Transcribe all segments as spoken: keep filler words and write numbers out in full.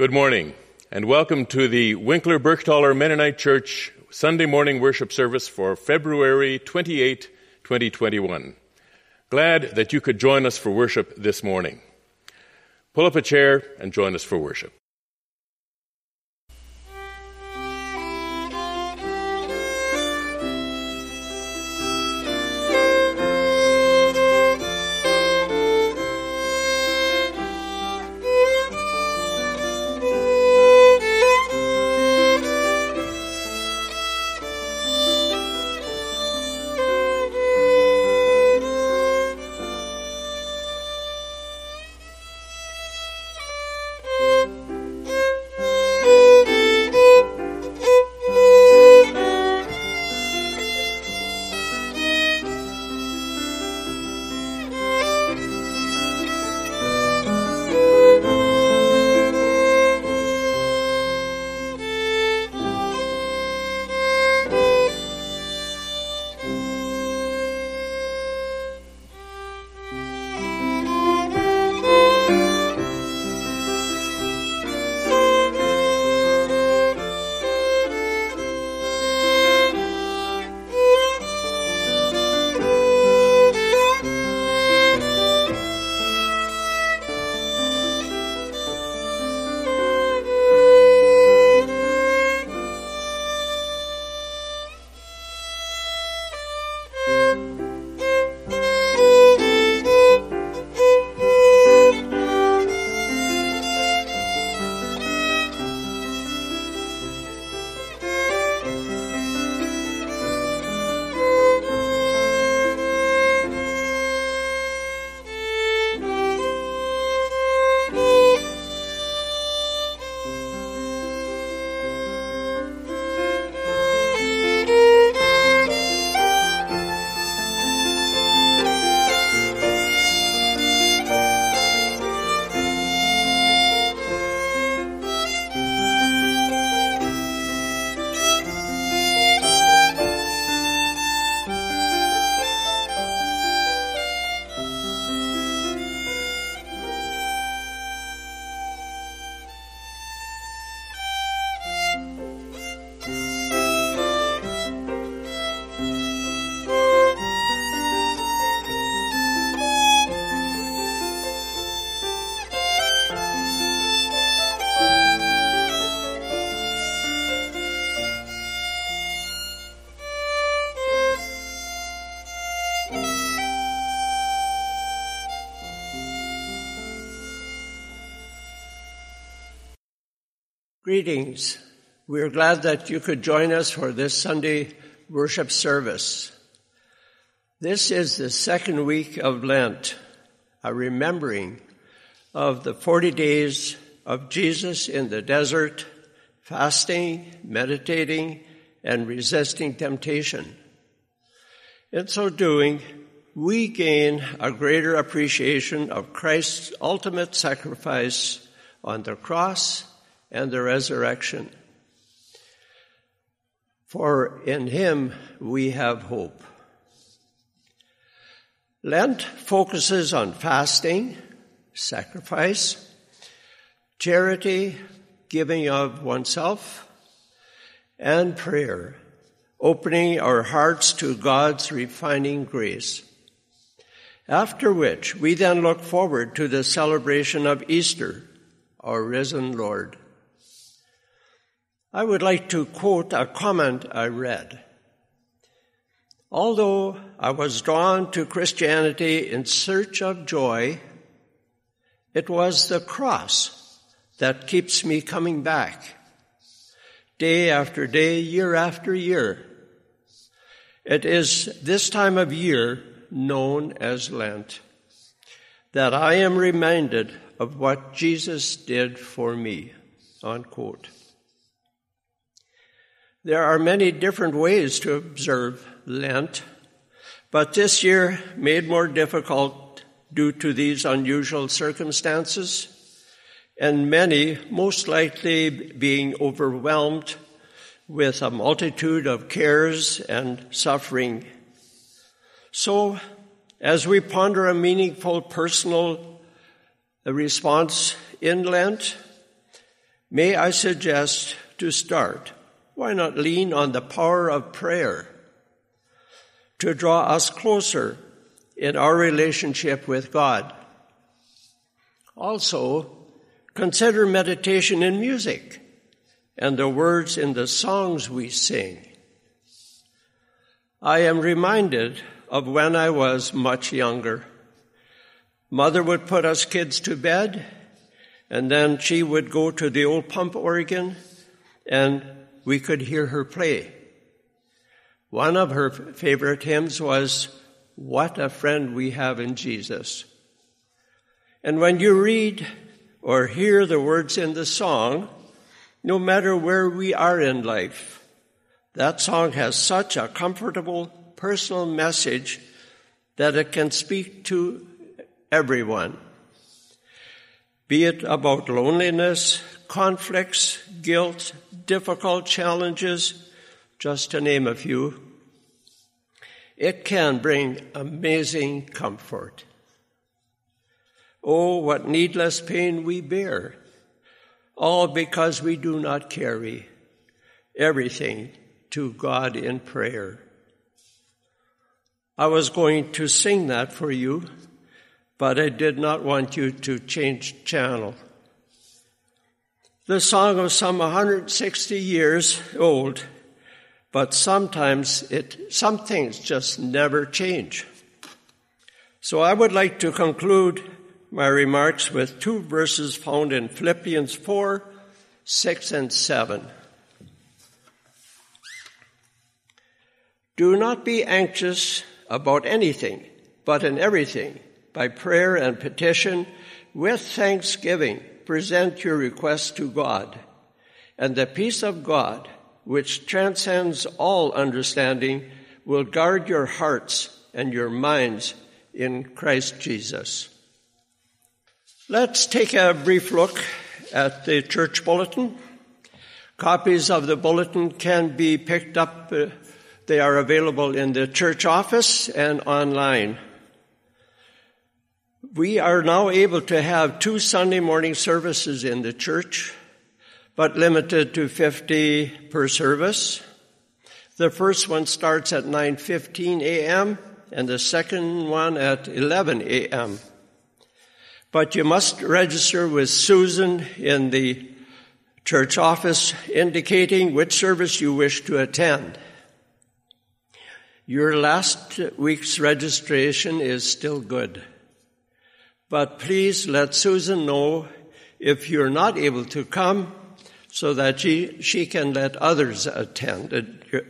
Good morning, and welcome to the Winkler-Burchtaller Mennonite Church Sunday morning worship service for February twenty-eighth, twenty twenty-one. Glad that you could join us for worship this morning. Pull up a chair and join us for worship. Greetings. We are glad that you could join us for this Sunday worship service. This is the second week of Lent, a remembering of the forty days of Jesus in the desert, fasting, meditating, and resisting temptation. In so doing, we gain a greater appreciation of Christ's ultimate sacrifice on the cross and the resurrection. For in him we have hope. Lent focuses on fasting, sacrifice, charity, giving of oneself, and prayer, opening our hearts to God's refining grace. After which, we then look forward to the celebration of Easter, our risen Lord. I would like to quote a comment I read. Although I was drawn to Christianity in search of joy, it was the cross that keeps me coming back, day after day, year after year. It is this time of year, known as Lent, that I am reminded of what Jesus did for me, unquote. There are many different ways to observe Lent, but this year made more difficult due to these unusual circumstances, and many most likely being overwhelmed with a multitude of cares and suffering. So, as we ponder a meaningful personal response in Lent, May I suggest to start, why not lean on the power of prayer to draw us closer in our relationship with God? Also, consider meditation in music and the words in the songs we sing. I am reminded of when I was much younger. Mother would put us kids to bed, and then she would go to the old pump organ, and we could hear her play. One of her favorite hymns was, "What a Friend We Have in Jesus." And when you read or hear the words in the song, no matter where we are in life, that song has such a comfortable, personal message that it can speak to everyone, be it about loneliness, conflicts, guilt, difficult challenges, just to name a few. It can bring amazing comfort. Oh, what needless pain we bear, all because we do not carry everything to God in prayer. I was going to sing that for you, but I did not want you to change channel. The song was some one hundred sixty years old, but sometimes it, some things just never change. So I would like to conclude my remarks with two verses found in Philippians four, six, and seven. Do not be anxious about anything, but in everything, by prayer and petition, with thanksgiving, present your requests to God. And the peace of God, which transcends all understanding, will guard your hearts and your minds in Christ Jesus. Let's take a brief look at the church bulletin. Copies of the bulletin can be picked up. They are available in the church office and online. We are now able to have two Sunday morning services in the church, but limited to fifty per service. The first one starts at nine fifteen a.m. and the second one at eleven a.m. But you must register with Susan in the church office indicating which service you wish to attend. Your last week's registration is still good. But please let Susan know if you're not able to come so that she, she can let others attend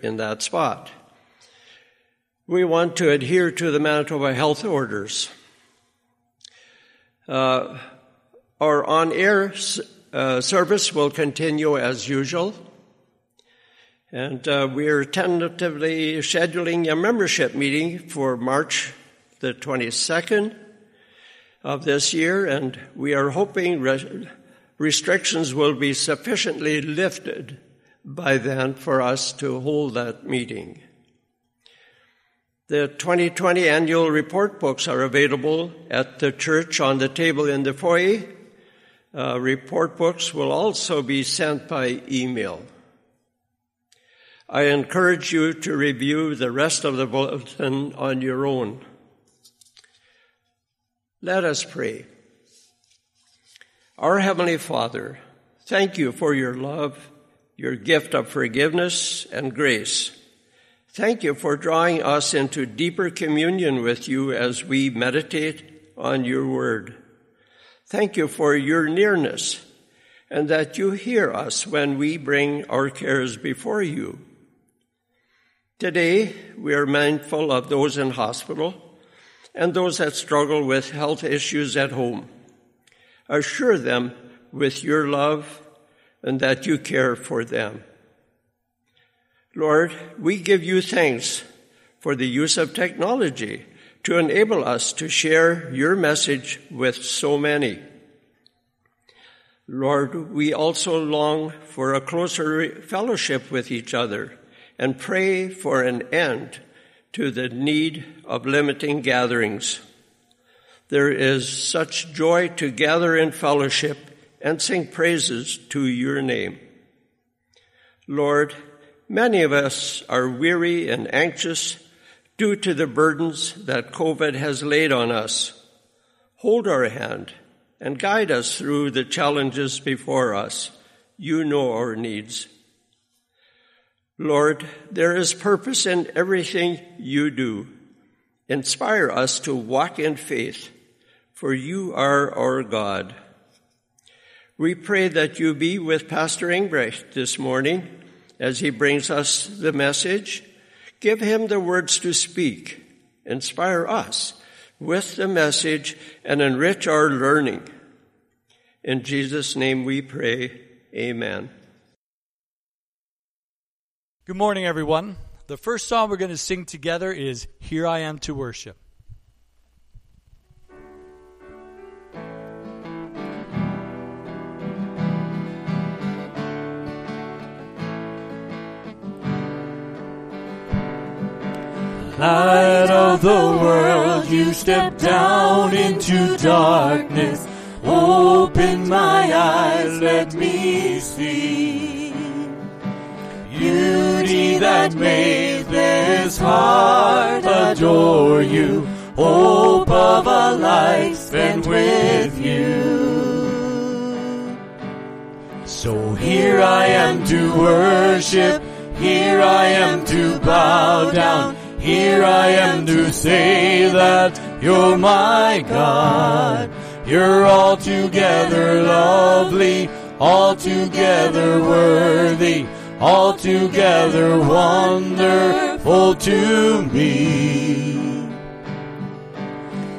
in that spot. We want to adhere to the Manitoba health orders. Uh, our on-air uh, service will continue as usual, and uh, we are tentatively scheduling a membership meeting for March the twenty-second of this year, and we are hoping re- restrictions will be sufficiently lifted by then for us to hold that meeting. The twenty twenty annual report books are available at the church on the table in the foyer. Uh, report books will also be sent by email. I encourage you to review the rest of the bulletin on your own. Let us pray. Our Heavenly Father, thank you for your love, your gift of forgiveness and grace. Thank you for drawing us into deeper communion with you as we meditate on your word. Thank you for your nearness and that you hear us when we bring our cares before you. Today, we are mindful of those in hospital and those that struggle with health issues at home. Assure them with your love and that you care for them. Lord, we give you thanks for the use of technology to enable us to share your message with so many. Lord, we also long for a closer fellowship with each other and pray for an end to the need of limiting gatherings. There is such joy to gather in fellowship and sing praises to your name. Lord, many of us are weary and anxious due to the burdens that COVID has laid on us. Hold our hand and guide us through the challenges before us. You know our needs. Lord, there is purpose in everything you do. Inspire us to walk in faith, for you are our God. We pray that you be with Pastor Ingbrecht this morning as he brings us the message. Give him the words to speak. Inspire us with the message and enrich our learning. In Jesus' name we pray. Amen. Good morning, everyone. The first song we're going to sing together is Here I Am to Worship. Light of the world, you step down into darkness. Open my eyes, let me see beauty that made this heart adore you. Hope of a life spent with you. So here I am to worship, here I am to bow down. Here I am to say that you're my God. You're altogether lovely, altogether worthy, altogether wonderful to me.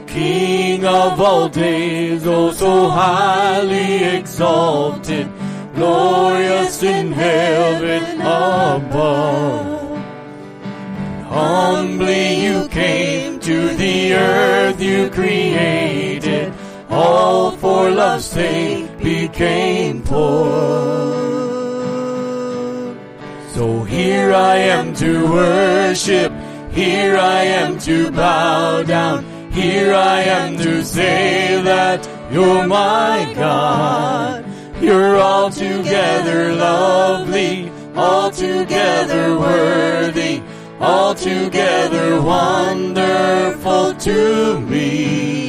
King of all days, oh so highly exalted, glorious in heaven above. Humbly you came to the earth you created, all for love's sake became poor. So here I am to worship, here I am to bow down, here I am to say that you're my God. You're altogether lovely, altogether worthy, altogether wonderful to me.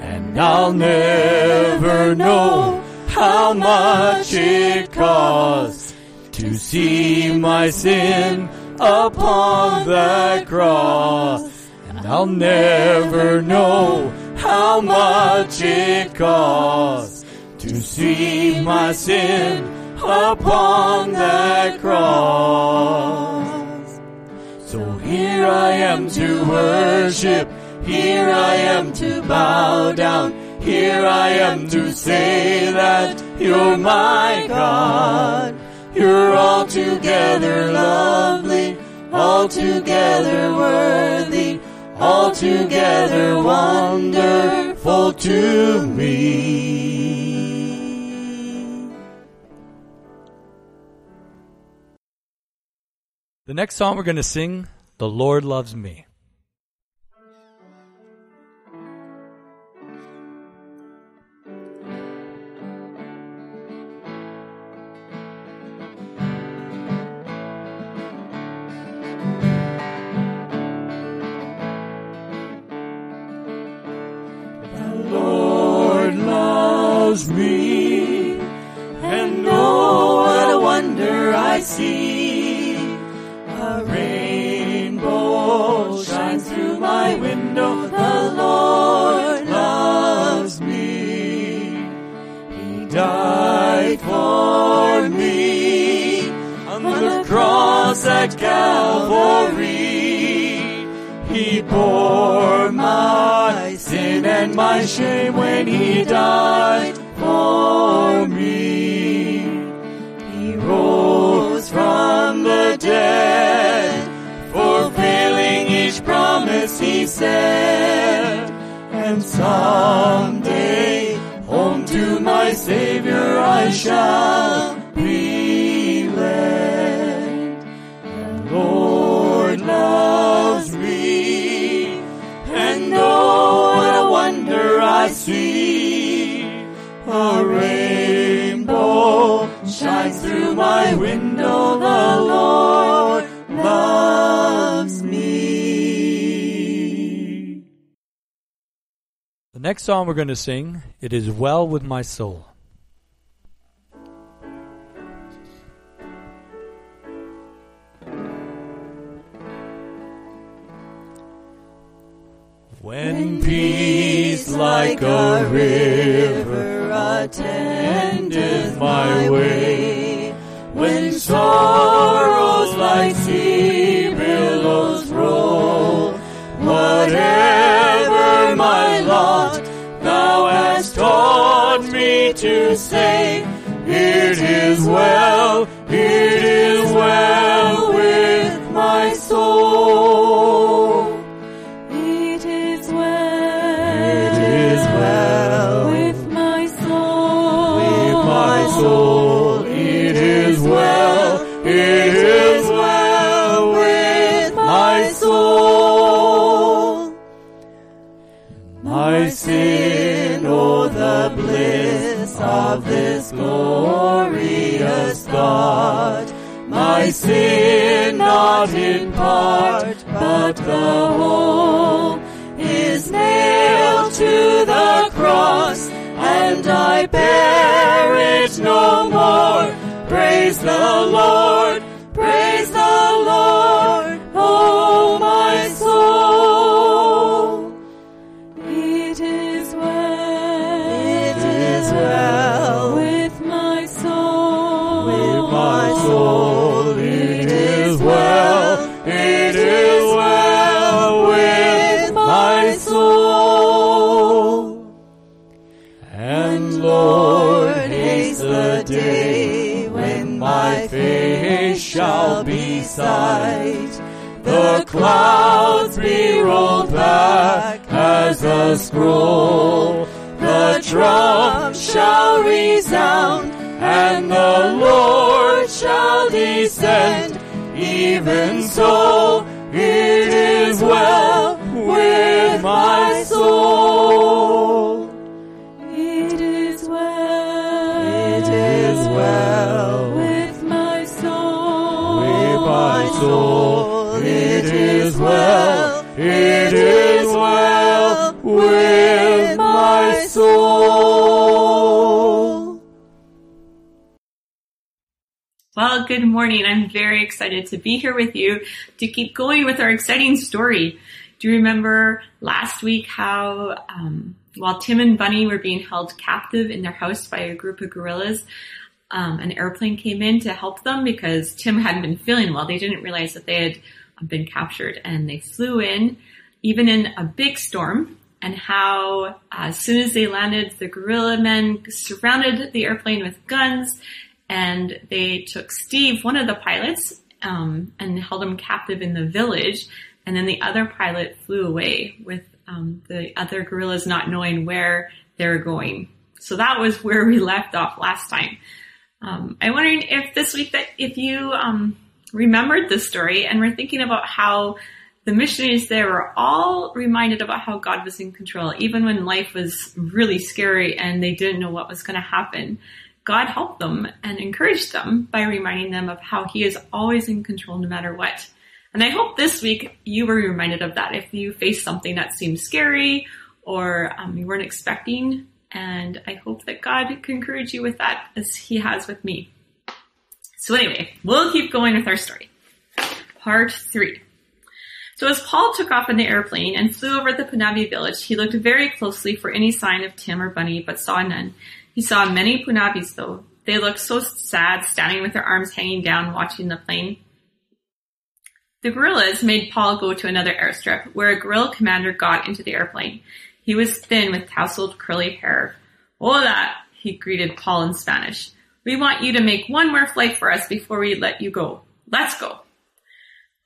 And I'll never know how much it costs to see my sin upon that cross. And I'll never know how much it costs to see my sin upon that cross. So here I am to worship, here I am to bow down, here I am to say that you're my God. You're altogether lovely, altogether worthy, altogether wonderful to me. The next song we're going to sing, The Lord Loves Me. The Lord loves me, and oh, what a wonder I see. A rainbow shines through my window. The Lord loves me. He died for me on the cross at Calvary. He bore my sin and my shame when he died for me. He rose from the dead, he said, and someday home to my Savior I shall be led. The Lord loves me, and oh, what a wonder I see. A Your rainbow shines through my window. The Lord loves me. The next song we're going to sing, It Is Well With My Soul. When peace like a river attendeth my way, when sorrows like sea billows roll, whatever my lot, Thou hast taught me to say, It is well, it is well with my soul. Of this glorious God, my sin not in part, but the whole is nailed to the cross, and I bear it no more. Praise the Lord, praise the Lord, oh my soul. It is well, it is well. Shall be sight, the clouds be rolled back as a scroll, the trump shall resound, and the Lord shall descend. Even so, it is well with my soul. It is well, it is well. Soul. It is well, it is well with my soul. Well, good morning. I'm very excited to be here with you to keep going with our exciting story. Do you remember last week how um, while Tim and Bunny were being held captive in their house by a group of gorillas, Um, an airplane came in to help them because Tim hadn't been feeling well. They didn't realize that they had been captured, and they flew in, even in a big storm, and how uh, as soon as they landed, the gorilla men surrounded the airplane with guns, and they took Steve, one of the pilots, um, and held him captive in the village, and then the other pilot flew away with um, the other gorillas not knowing where they were going. So that was where we left off last time. Um, I'm wondering if this week that if you um, remembered this story and were thinking about how the missionaries there were all reminded about how God was in control, even when life was really scary and they didn't know what was going to happen. God helped them and encouraged them by reminding them of how He is always in control no matter what. And I hope this week you were reminded of that if you faced something that seemed scary or um, you weren't expecting. And I hope that God can encourage you with that as He has with me. So anyway, we'll keep going with our story. Part three. So as Paul took off in the airplane and flew over the Penavi village, he looked very closely for any sign of Tim or Bunny, but saw none. He saw many Penavis, though. They looked so sad, standing with their arms hanging down, watching the plane. The guerrillas made Paul go to another airstrip, where a guerrilla commander got into the airplane. He was thin with tousled curly hair. Hola, he greeted Paul in Spanish. We want you to make one more flight for us before we let you go. Let's go.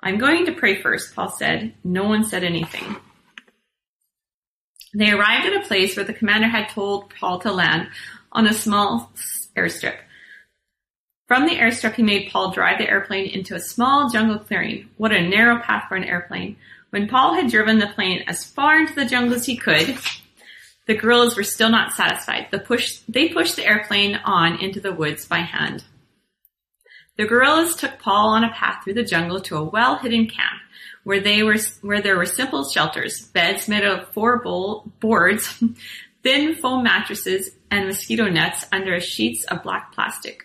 I'm going to pray first, Paul said. No one said anything. They arrived at a place where the commander had told Paul to land on a small airstrip. From the airstrip, he made Paul drive the airplane into a small jungle clearing. What a narrow path for an airplane. When Paul had driven the plane as far into the jungle as he could, The guerrillas were still not satisfied. The push, they pushed the airplane on into the woods by hand. The guerrillas took Paul on a path through the jungle to a well-hidden camp where they were, where there were simple shelters, beds made of four bowl, boards, thin foam mattresses, and mosquito nets under sheets of black plastic.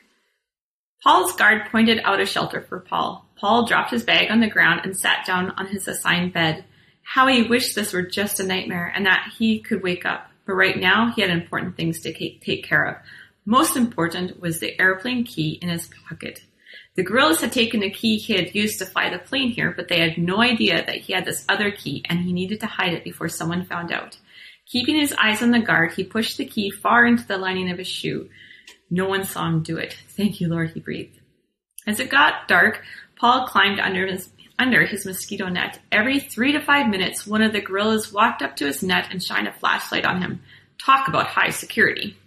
Paul's guard pointed out a shelter for Paul. Paul dropped his bag on the ground and sat down on his assigned bed. How he wished this were just a nightmare and that he could wake up. But right now, he had important things to take care of. Most important was the airplane key in his pocket. The guerrillas had taken a key he had used to fly the plane here, but they had no idea that he had this other key, and he needed to hide it before someone found out. Keeping his eyes on the guard, he pushed the key far into the lining of his shoe. No one saw him do it. Thank you, Lord, he breathed. As it got dark, Paul climbed under his under his mosquito net. Every three to five minutes, one of the guerrillas walked up to his net and shined a flashlight on him. Talk about high security.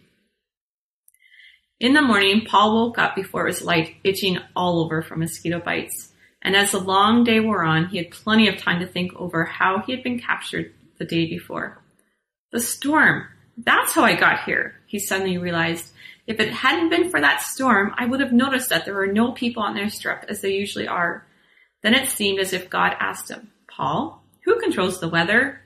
In the morning, Paul woke up before it was light, itching all over from mosquito bites. And as the long day wore on, he had plenty of time to think over how he had been captured the day before. The storm. That's how I got here, he suddenly realized. If it hadn't been for that storm, I would have noticed that there were no people on their strip as they usually are. Then it seemed as if God asked him, Paul, who controls the weather?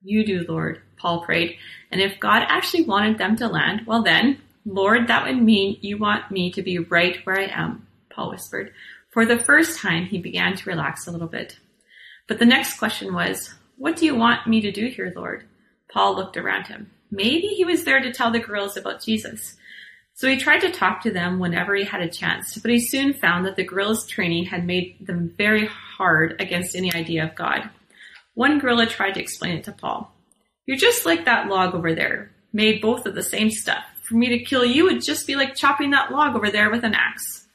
You do, Lord, Paul prayed. And if God actually wanted them to land, well then, Lord, that would mean you want me to be right where I am, Paul whispered. For the first time, he began to relax a little bit. But the next question was, what do you want me to do here, Lord? Paul looked around him. Maybe he was there to tell the girls about Jesus. So he tried to talk to them whenever he had a chance, but he soon found that the guerrilla's training had made them very hard against any idea of God. One guerrilla tried to explain it to Paul. You're just like that log over there, made both of the same stuff. For me to kill you would just be like chopping that log over there with an axe.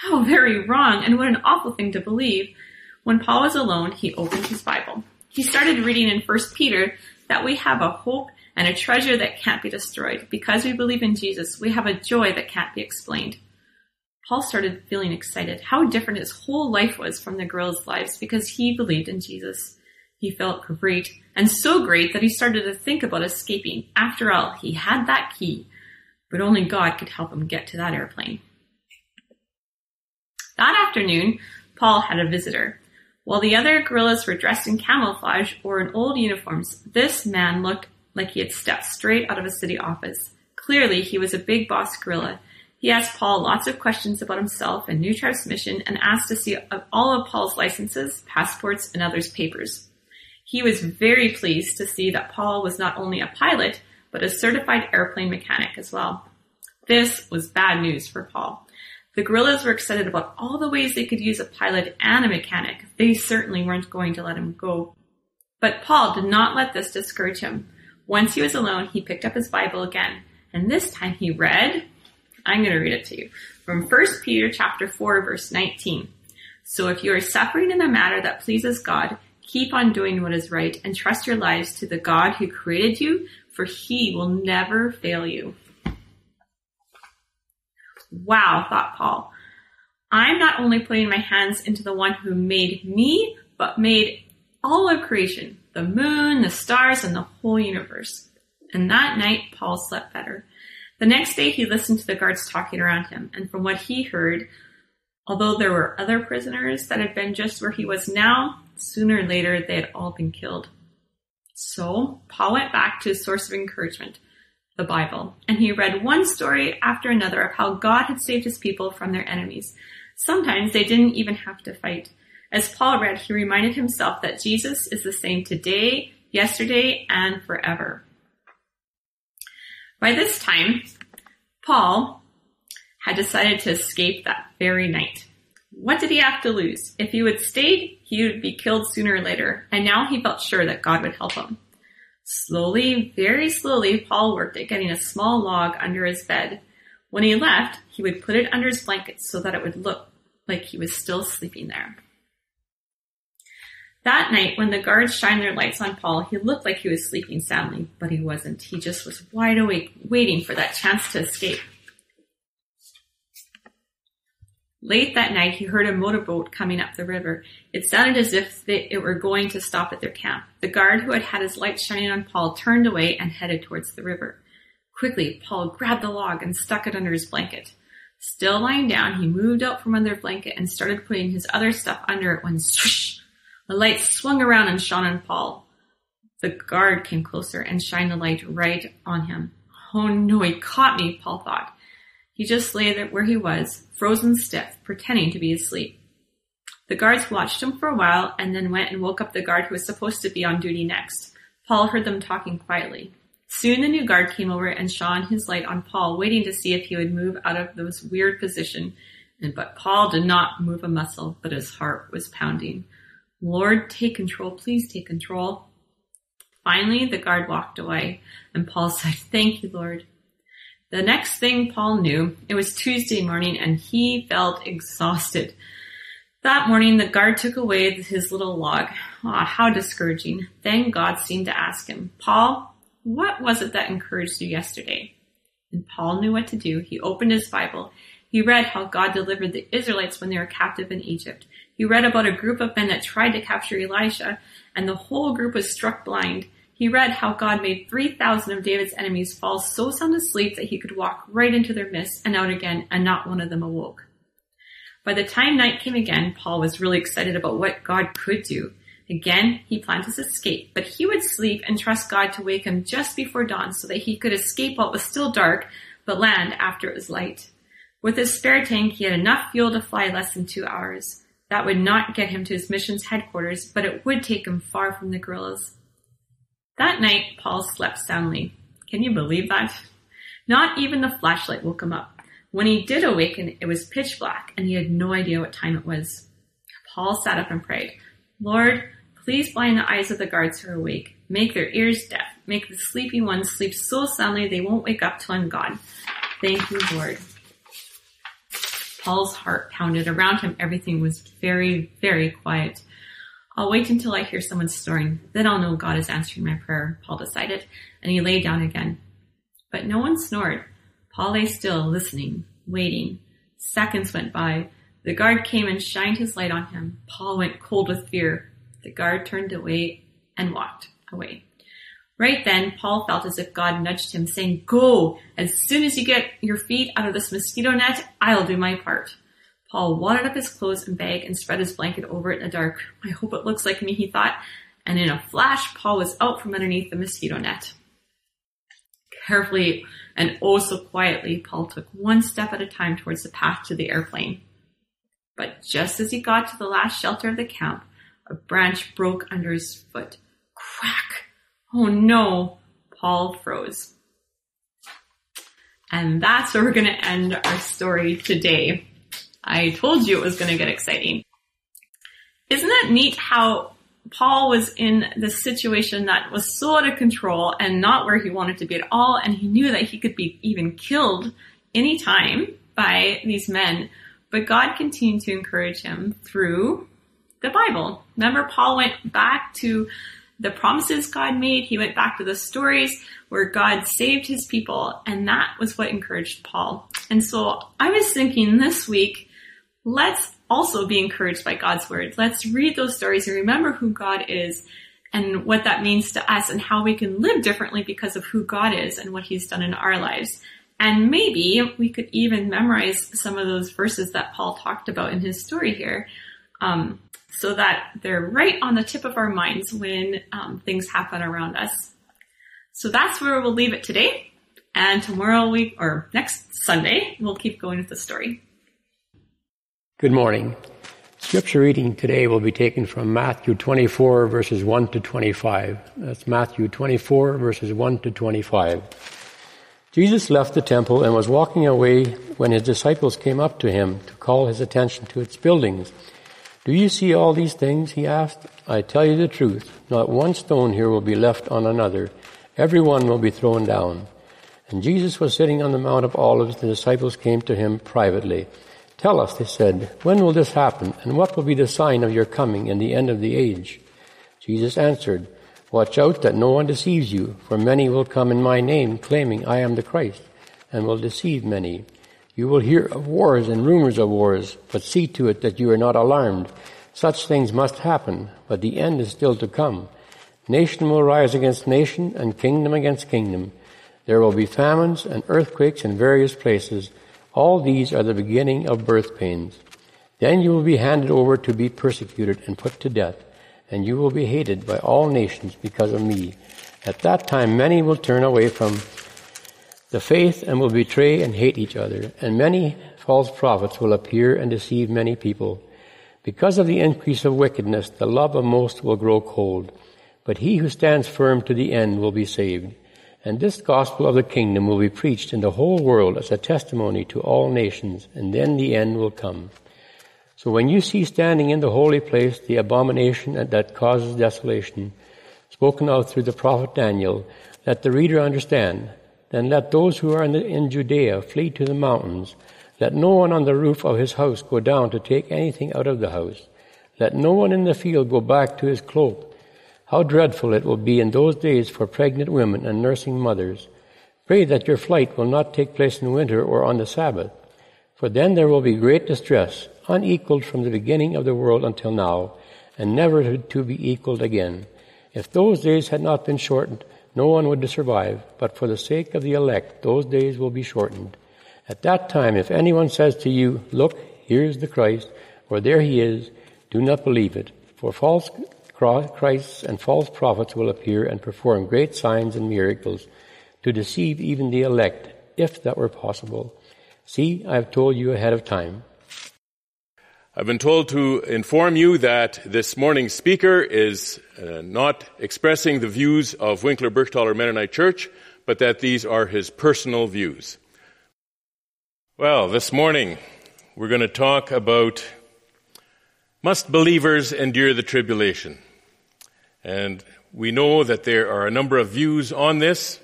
How very wrong, and what an awful thing to believe. When Paul was alone, he opened his Bible. He started reading in First Peter that we have a hope and a treasure that can't be destroyed. Because we believe in Jesus, we have a joy that can't be explained. Paul started feeling excited. How different his whole life was from the girls' lives because he believed in Jesus. He felt great, and so great that he started to think about escaping. After all, he had that key, but only God could help him get to that airplane. That afternoon, Paul had a visitor. While the other guerrillas were dressed in camouflage or in old uniforms, this man looked like he had stepped straight out of a city office. Clearly, he was a big boss guerrilla. He asked Paul lots of questions about himself and Newtrek's mission and asked to see all of Paul's licenses, passports, and others' papers. He was very pleased to see that Paul was not only a pilot, but a certified airplane mechanic as well. This was bad news for Paul. The guerrillas were excited about all the ways they could use a pilot and a mechanic. They certainly weren't going to let him go. But Paul did not let this discourage him. Once he was alone, he picked up his Bible again, and this time he read, I'm going to read it to you, from First Peter chapter four, verse nineteen. So if you are suffering in a matter that pleases God, keep on doing what is right and trust your lives to the God who created you, for he will never fail you. Wow, thought Paul. I'm not only putting my hands into the one who made me, but made all of creation. The moon, the stars, and the whole universe. And that night, Paul slept better. The next day, he listened to the guards talking around him, and from what he heard, although there were other prisoners that had been just where he was now, sooner or later, they had all been killed. So, Paul went back to his source of encouragement, the Bible, and he read one story after another of how God had saved his people from their enemies. Sometimes they didn't even have to fight. As Paul read, he reminded himself that Jesus is the same today, yesterday, and forever. By this time, Paul had decided to escape that very night. What did he have to lose? If he had stayed, he would be killed sooner or later, and now he felt sure that God would help him. Slowly, very slowly, Paul worked at getting a small log under his bed. When he left, he would put it under his blanket so that it would look like he was still sleeping there. That night, when the guards shined their lights on Paul, he looked like he was sleeping soundly, but he wasn't. He just was wide awake, waiting for that chance to escape. Late that night, he heard a motorboat coming up the river. It sounded as if they, it were going to stop at their camp. The guard who had had his light shining on Paul turned away and headed towards the river. Quickly, Paul grabbed the log and stuck it under his blanket. Still lying down, he moved out from under the blanket and started putting his other stuff under it when, swoosh, the light swung around and shone on Paul. The guard came closer and shined the light right on him. Oh no, he caught me, Paul thought. He just lay there where he was, frozen stiff, pretending to be asleep. The guards watched him for a while and then went and woke up the guard who was supposed to be on duty next. Paul heard them talking quietly. Soon the new guard came over and shone his light on Paul, waiting to see if he would move out of this weird position. And but Paul did not move a muscle, but his heart was pounding. Lord, take control. Please take control. Finally, the guard walked away, and Paul said, "Thank you, Lord." The next thing Paul knew, it was Tuesday morning, and he felt exhausted. That morning, the guard took away his little log. Ah, how discouraging. Then God seemed to ask him, "Paul, what was it that encouraged you yesterday?" And Paul knew what to do. He opened his Bible. He read how God delivered the Israelites when they were captive in Egypt. He read about a group of men that tried to capture Elisha, and the whole group was struck blind. He read how God made three thousand of David's enemies fall so sound asleep that he could walk right into their midst and out again, and not one of them awoke. By the time night came again, Paul was really excited about what God could do. Again, he planned his escape, but he would sleep and trust God to wake him just before dawn so that he could escape while it was still dark, but land after it was light. With his spare tank, he had enough fuel to fly less than two hours. That would not get him to his mission's headquarters, but it would take him far from the guerrillas. That night, Paul slept soundly. Can you believe that? Not even the flashlight woke him up. When he did awaken, it was pitch black, and he had no idea what time it was. Paul sat up and prayed, "Lord, please blind the eyes of the guards who are awake. Make their ears deaf. Make the sleepy ones sleep so soundly they won't wake up till I'm gone. Thank you, Lord." Paul's heart pounded. Around him, everything was very, very quiet. "I'll wait until I hear someone snoring. Then I'll know God is answering my prayer," Paul decided, and he lay down again. But no one snored. Paul lay still, listening, waiting. Seconds went by. The guard came and shined his light on him. Paul went cold with fear. The guard turned away and walked away. Right then, Paul felt as if God nudged him, saying, "Go! As soon as you get your feet out of this mosquito net, I'll do my part." Paul wadded up his clothes and bag and spread his blanket over it in the dark. "I hope it looks like me," he thought. And in a flash, Paul was out from underneath the mosquito net. Carefully and oh so quietly, Paul took one step at a time towards the path to the airplane. But just as he got to the last shelter of the camp, a branch broke under his foot. Crack! Oh no, Paul froze. And that's where we're going to end our story today. I told you it was going to get exciting. Isn't that neat how Paul was in this situation that was so out of control and not where he wanted to be at all, and he knew that he could be even killed any time by these men, but God continued to encourage him through the Bible. Remember, Paul went back to the promises God made. He went back to the stories where God saved his people, and that was what encouraged Paul. And so I was thinking this week, let's also be encouraged by God's word. Let's read those stories and remember who God is and what that means to us and how we can live differently because of who God is and what he's done in our lives. And maybe we could even memorize some of those verses that Paul talked about in his story here. Um, so that they're right on the tip of our minds when um, things happen around us. So that's where we'll leave it today. And tomorrow we, or next Sunday, we'll keep going with the story. Good morning. Scripture reading today will be taken from Matthew twenty-four, verses one to twenty-five. That's Matthew twenty-four, verses one to twenty-five. Jesus left the temple and was walking away when his disciples came up to him to call his attention to its buildings. "Do you see all these things?" he asked. "I tell you the truth, not one stone here will be left on another. Every one will be thrown down." And Jesus was sitting on the Mount of Olives. The disciples came to him privately. "Tell us," they said, "when will this happen? And what will be the sign of your coming and the end of the age?" Jesus answered, "Watch out that no one deceives you, for many will come in my name, claiming I am the Christ, and will deceive many. You will hear of wars and rumors of wars, but see to it that you are not alarmed. Such things must happen, but the end is still to come. Nation will rise against nation, and kingdom against kingdom. There will be famines and earthquakes in various places. All these are the beginning of birth pains. Then you will be handed over to be persecuted and put to death, and you will be hated by all nations because of me. At that time many will turn away from the faith and will betray and hate each other, and many false prophets will appear and deceive many people. Because of the increase of wickedness, the love of most will grow cold, but he who stands firm to the end will be saved. And this gospel of the kingdom will be preached in the whole world as a testimony to all nations, and then the end will come. So when you see standing in the holy place the abomination that causes desolation, spoken of through the prophet Daniel, let the reader understand. Then let those who are in, the, in Judea flee to the mountains. Let no one on the roof of his house go down to take anything out of the house. Let no one in the field go back to his cloak. How dreadful it will be in those days for pregnant women and nursing mothers. Pray that your flight will not take place in winter or on the Sabbath. For then there will be great distress, unequaled from the beginning of the world until now, and never to be equaled again. If those days had not been shortened, no one would survive, but for the sake of the elect, those days will be shortened. At that time, if anyone says to you, "Look, here is the Christ," or "There he is," do not believe it, for false Christs and false prophets will appear and perform great signs and miracles to deceive even the elect, if that were possible. See, I have told you ahead of time. I've been told to inform you that this morning's speaker is uh, not expressing the views of Winkler-Burchtaller Mennonite Church, but that these are his personal views. Well, this morning we're going to talk about, must believers endure the tribulation? And we know that there are a number of views on this,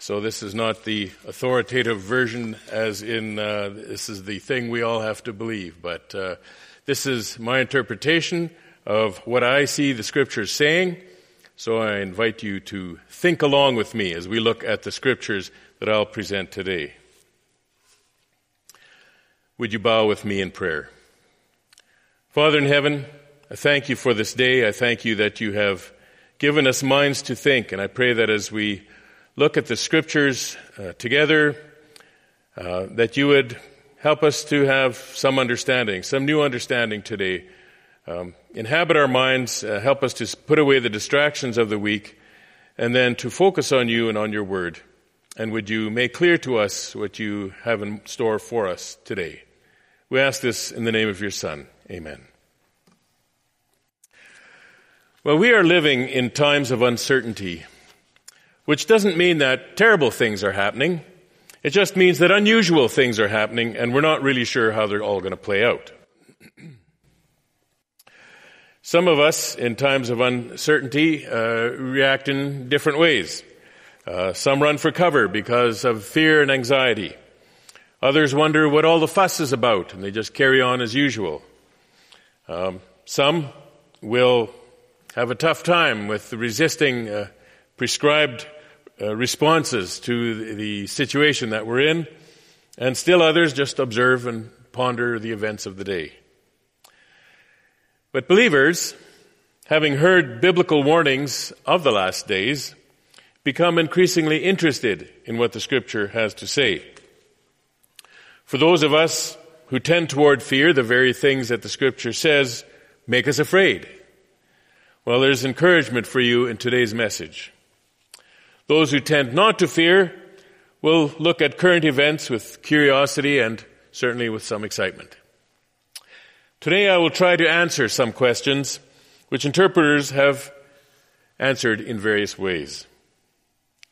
so this is not the authoritative version as in uh, this is the thing we all have to believe, but uh, this is my interpretation of what I see the Scriptures saying, so I invite you to think along with me as we look at the Scriptures that I'll present today. Would you bow with me in prayer? Father in heaven, I thank you for this day. I thank you that you have given us minds to think, and I pray that as we look at the Scriptures uh, together, uh, that you would help us to have some understanding, some new understanding today. Um, inhabit our minds, uh, help us to put away the distractions of the week, and then to focus on you and on your word. And would you make clear to us what you have in store for us today? We ask this in the name of your Son. Amen. Well, we are living in times of uncertainty, which doesn't mean that terrible things are happening. It just means that unusual things are happening, and we're not really sure how they're all going to play out. Some of us, in times of uncertainty, uh, react in different ways. Uh, some run for cover because of fear and anxiety. Others wonder what all the fuss is about, and they just carry on as usual. Um, some will have a tough time with resisting uh, prescribed Uh, responses to the situation that we're in, and still others just observe and ponder the events of the day. But believers, having heard biblical warnings of the last days, become increasingly interested in what the Scripture has to say. For those of us who tend toward fear, the very things that the Scripture says make us afraid. Well, there's encouragement for you in today's message. Those who tend not to fear will look at current events with curiosity and certainly with some excitement. Today I will try to answer some questions which interpreters have answered in various ways.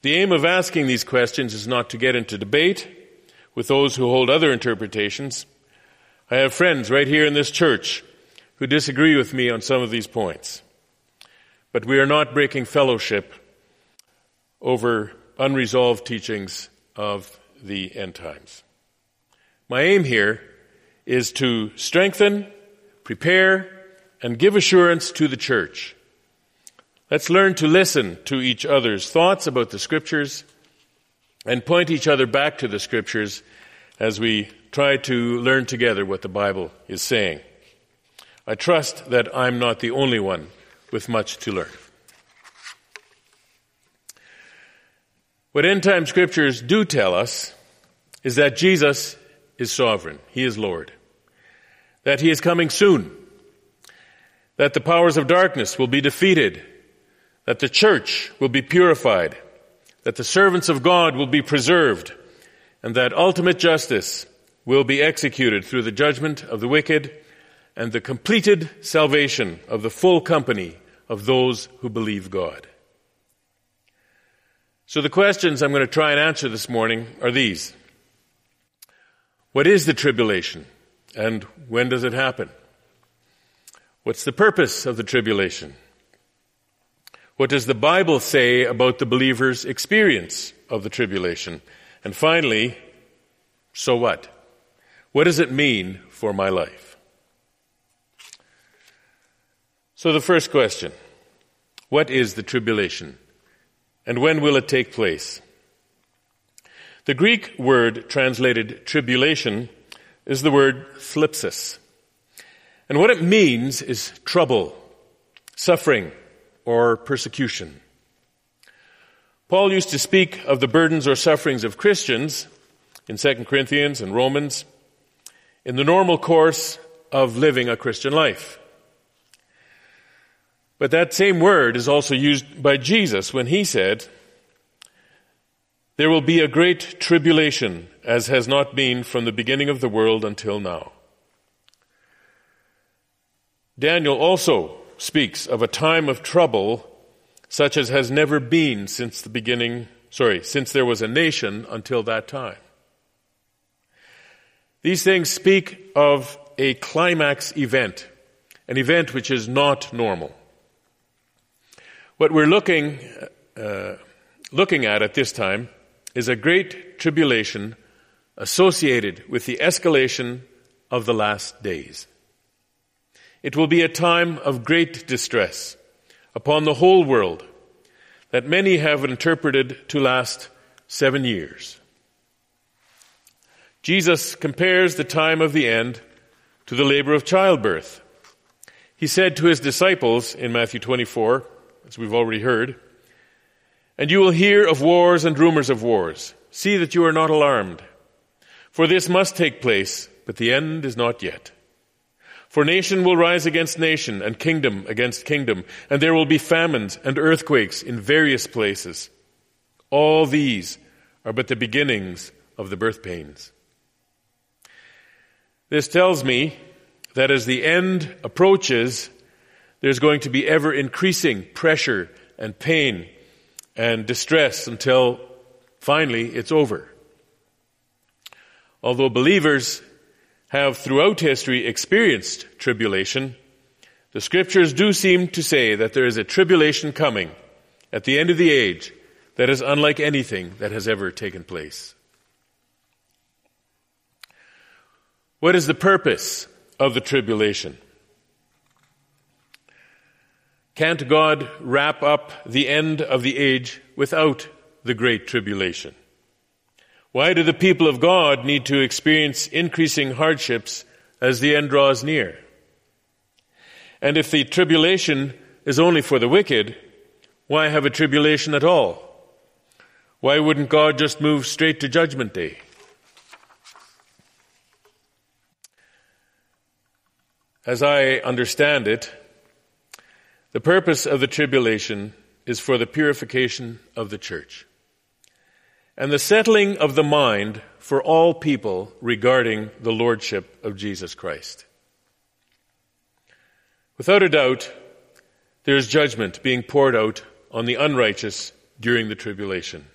The aim of asking these questions is not to get into debate with those who hold other interpretations. I have friends right here in this church who disagree with me on some of these points. But we are not breaking fellowship over unresolved teachings of the end times. My aim here is to strengthen, prepare, and give assurance to the church. Let's learn to listen to each other's thoughts about the Scriptures and point each other back to the Scriptures as we try to learn together what the Bible is saying. I trust that I'm not the only one with much to learn. What end-time scriptures do tell us is that Jesus is sovereign. He is Lord. That he is coming soon. That the powers of darkness will be defeated. That the church will be purified. That the servants of God will be preserved. And that ultimate justice will be executed through the judgment of the wicked and the completed salvation of the full company of those who believe God. So the questions I'm going to try and answer this morning are these. What is the tribulation, and when does it happen? What's the purpose of the tribulation? What does the Bible say about the believer's experience of the tribulation? And finally, so what? What does it mean for my life? So the first question, what is the tribulation? And when will it take place? The Greek word translated tribulation is the word thlipsis. And what it means is trouble, suffering, or persecution. Paul used to speak of the burdens or sufferings of Christians in Second Corinthians and Romans in the normal course of living a Christian life. But that same word is also used by Jesus when he said, "There will be a great tribulation, as has not been from the beginning of the world until now." Daniel also speaks of a time of trouble such as has never been since the beginning, sorry, since there was a nation until that time. These things speak of a climax event, an event which is not normal. What we're looking uh, looking at at this time is a great tribulation associated with the escalation of the last days. It will be a time of great distress upon the whole world that many have interpreted to last seven years. Jesus compares the time of the end to the labor of childbirth. He said to his disciples in Matthew twenty-four, as we've already heard, "And you will hear of wars and rumors of wars. See that you are not alarmed. For this must take place, but the end is not yet. For nation will rise against nation, and kingdom against kingdom, and there will be famines and earthquakes in various places. All these are but the beginnings of the birth pains." This tells me that as the end approaches, there's going to be ever-increasing pressure and pain and distress until finally it's over. Although believers have throughout history experienced tribulation, the scriptures do seem to say that there is a tribulation coming at the end of the age that is unlike anything that has ever taken place. What is the purpose of the tribulation? Can't God wrap up the end of the age without the great tribulation? Why do the people of God need to experience increasing hardships as the end draws near? And if the tribulation is only for the wicked, why have a tribulation at all? Why wouldn't God just move straight to Judgment Day? As I understand it, the purpose of the tribulation is for the purification of the church and the settling of the mind for all people regarding the lordship of Jesus Christ. Without a doubt, there is judgment being poured out on the unrighteous during the tribulation.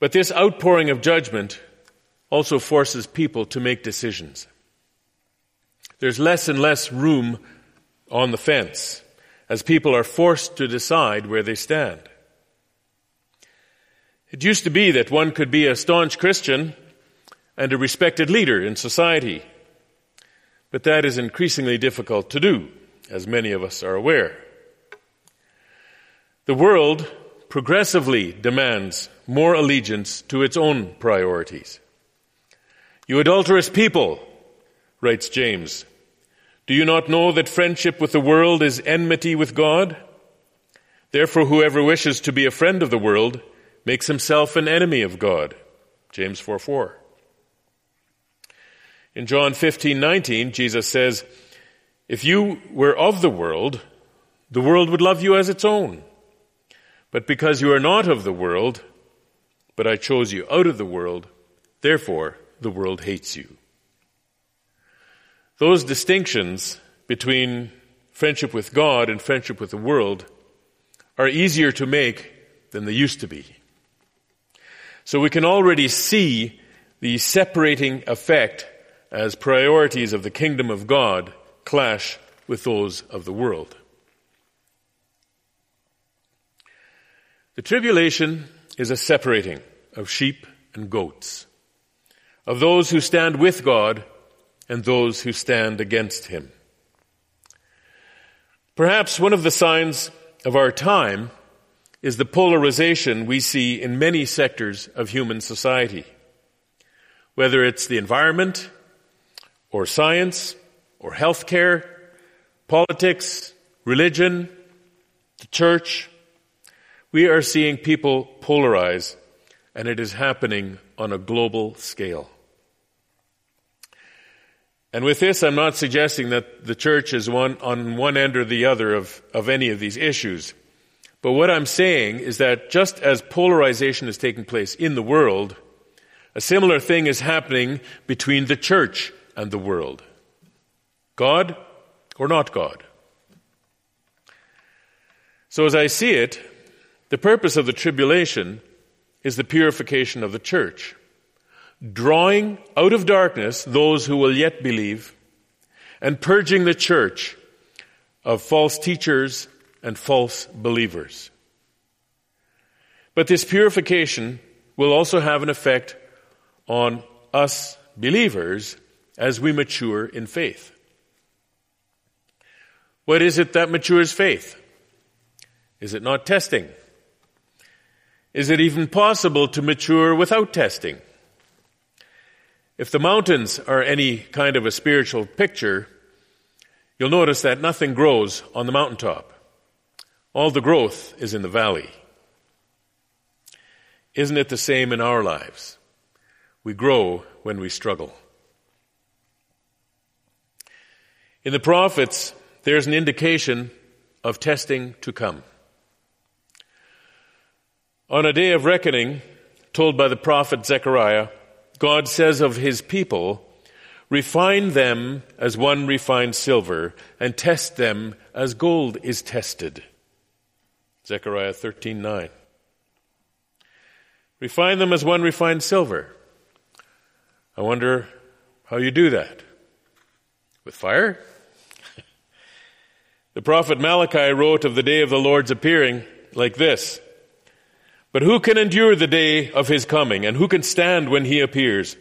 But this outpouring of judgment also forces people to make decisions. There's less and less room on the fence, as people are forced to decide where they stand. It used to be that one could be a staunch Christian and a respected leader in society, but that is increasingly difficult to do, as many of us are aware. The world progressively demands more allegiance to its own priorities. You adulterous people, writes James, do you not know that friendship with the world is enmity with God? Therefore, whoever wishes to be a friend of the world makes himself an enemy of God. James four four. In John fifteen nineteen, Jesus says, if you were of the world, the world would love you as its own. But because you are not of the world, but I chose you out of the world, therefore the world hates you. Those distinctions between friendship with God and friendship with the world are easier to make than they used to be. So we can already see the separating effect as priorities of the kingdom of God clash with those of the world. The tribulation is a separating of sheep and goats, of those who stand with God and those who stand against him. Perhaps one of the signs of our time is the polarization we see in many sectors of human society, whether it's the environment or science or healthcare, politics, religion, the church. We are seeing people polarize, and it is happening on a global scale. And with this, I'm not suggesting that the church is one on one end or the other of, of any of these issues. But what I'm saying is that just as polarization is taking place in the world, a similar thing is happening between the church and the world. God or not God? So as I see it, the purpose of the tribulation is the purification of the church, drawing out of darkness those who will yet believe, and purging the church of false teachers and false believers. But this purification will also have an effect on us believers as we mature in faith. What is it that matures faith? Is it not testing? Is it even possible to mature without testing? If the mountains are any kind of a spiritual picture, you'll notice that nothing grows on the mountaintop. All the growth is in the valley. Isn't it the same in our lives? We grow when we struggle. In the prophets, there's an indication of testing to come. On a day of reckoning, told by the prophet Zechariah, God says of his people, refine them as one refines silver, and test them as gold is tested. Zechariah thirteen nine. Refine them as one refines silver. I wonder how you do that. With fire? The prophet Malachi wrote of the day of the Lord's appearing like this, but who can endure the day of his coming, and who can stand when he appears?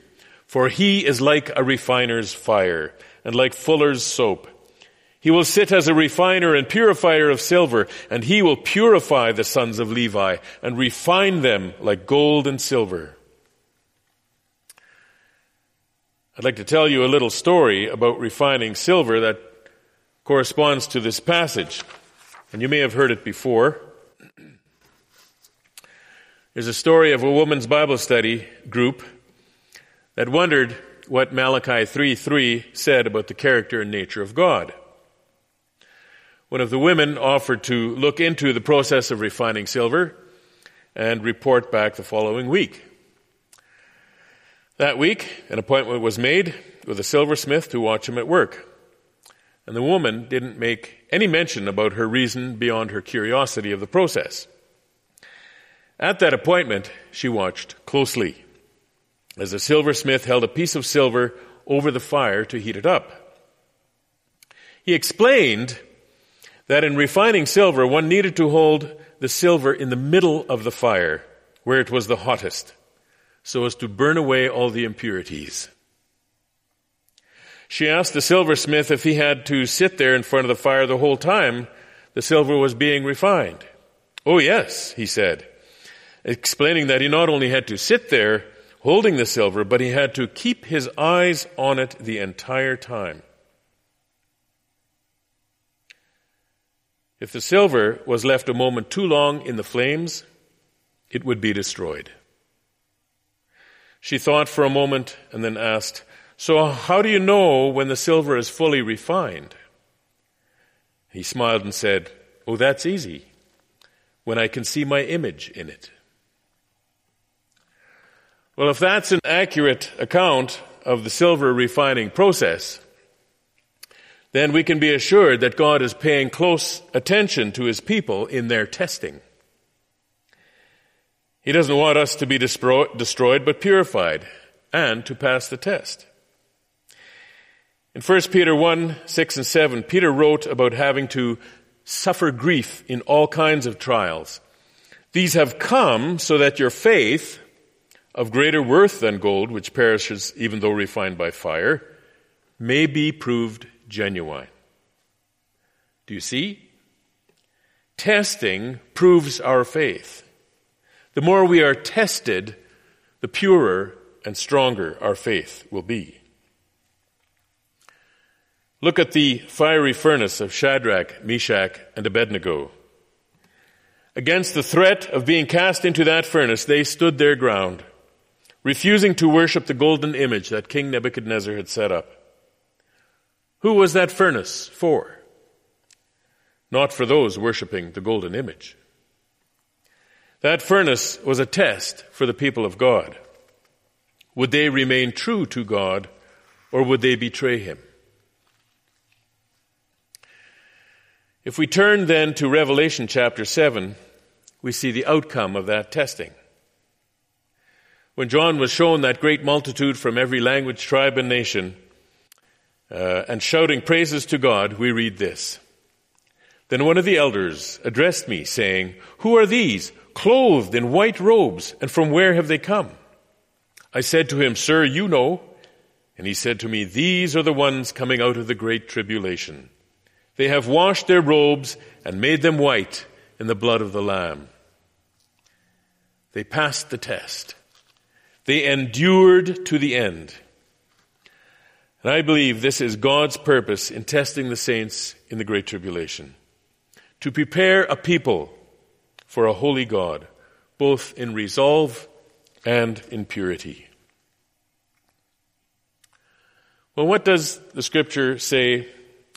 For he is like a refiner's fire, and like fuller's soap. He will sit as a refiner and purifier of silver, and he will purify the sons of Levi, and refine them like gold and silver. I'd like to tell you a little story about refining silver that corresponds to this passage, and you may have heard it before. There's a story of a woman's Bible study group that wondered what Malachi three three said about the character and nature of God. One of the women offered to look into the process of refining silver and report back the following week. That week, an appointment was made with a silversmith to watch him at work, and the woman didn't make any mention about her reason beyond her curiosity of the process. At that appointment, she watched closely as the silversmith held a piece of silver over the fire to heat it up. He explained that in refining silver, one needed to hold the silver in the middle of the fire, where it was the hottest, so as to burn away all the impurities. She asked the silversmith if he had to sit there in front of the fire the whole time the silver was being refined. "Oh yes," he said, explaining that he not only had to sit there holding the silver, but he had to keep his eyes on it the entire time. If the silver was left a moment too long in the flames, it would be destroyed. She thought for a moment and then asked, "So how do you know when the silver is fully refined?" He smiled and said, "Oh, that's easy. When I can see my image in it." Well, if that's an accurate account of the silver refining process, then we can be assured that God is paying close attention to his people in their testing. He doesn't want us to be despro- destroyed but purified and to pass the test. In First Peter one, six and seven, Peter wrote about having to suffer grief in all kinds of trials. "These have come so that your faith, of greater worth than gold, which perishes even though refined by fire, may be proved genuine." Do you see? Testing proves our faith. The more we are tested, the purer and stronger our faith will be. Look at the fiery furnace of Shadrach, Meshach, and Abednego. Against the threat of being cast into that furnace, they stood their ground, refusing to worship the golden image that King Nebuchadnezzar had set up. Who was that furnace for? Not for those worshiping the golden image. That furnace was a test for the people of God. Would they remain true to God, or would they betray him? If we turn then to Revelation chapter seven, we see the outcome of that testing. When John was shown that great multitude from every language, tribe, and nation, Uh, and shouting praises to God, we read this. "Then one of the elders addressed me, saying, 'Who are these, clothed in white robes, and from where have they come?' I said to him, 'Sir, you know.' And he said to me, 'These are the ones coming out of the great tribulation. They have washed their robes and made them white in the blood of the Lamb.'" They passed the test. They endured to the end. And I believe this is God's purpose in testing the saints in the Great Tribulation, to prepare a people for a holy God, both in resolve and in purity. Well, what does the Scripture say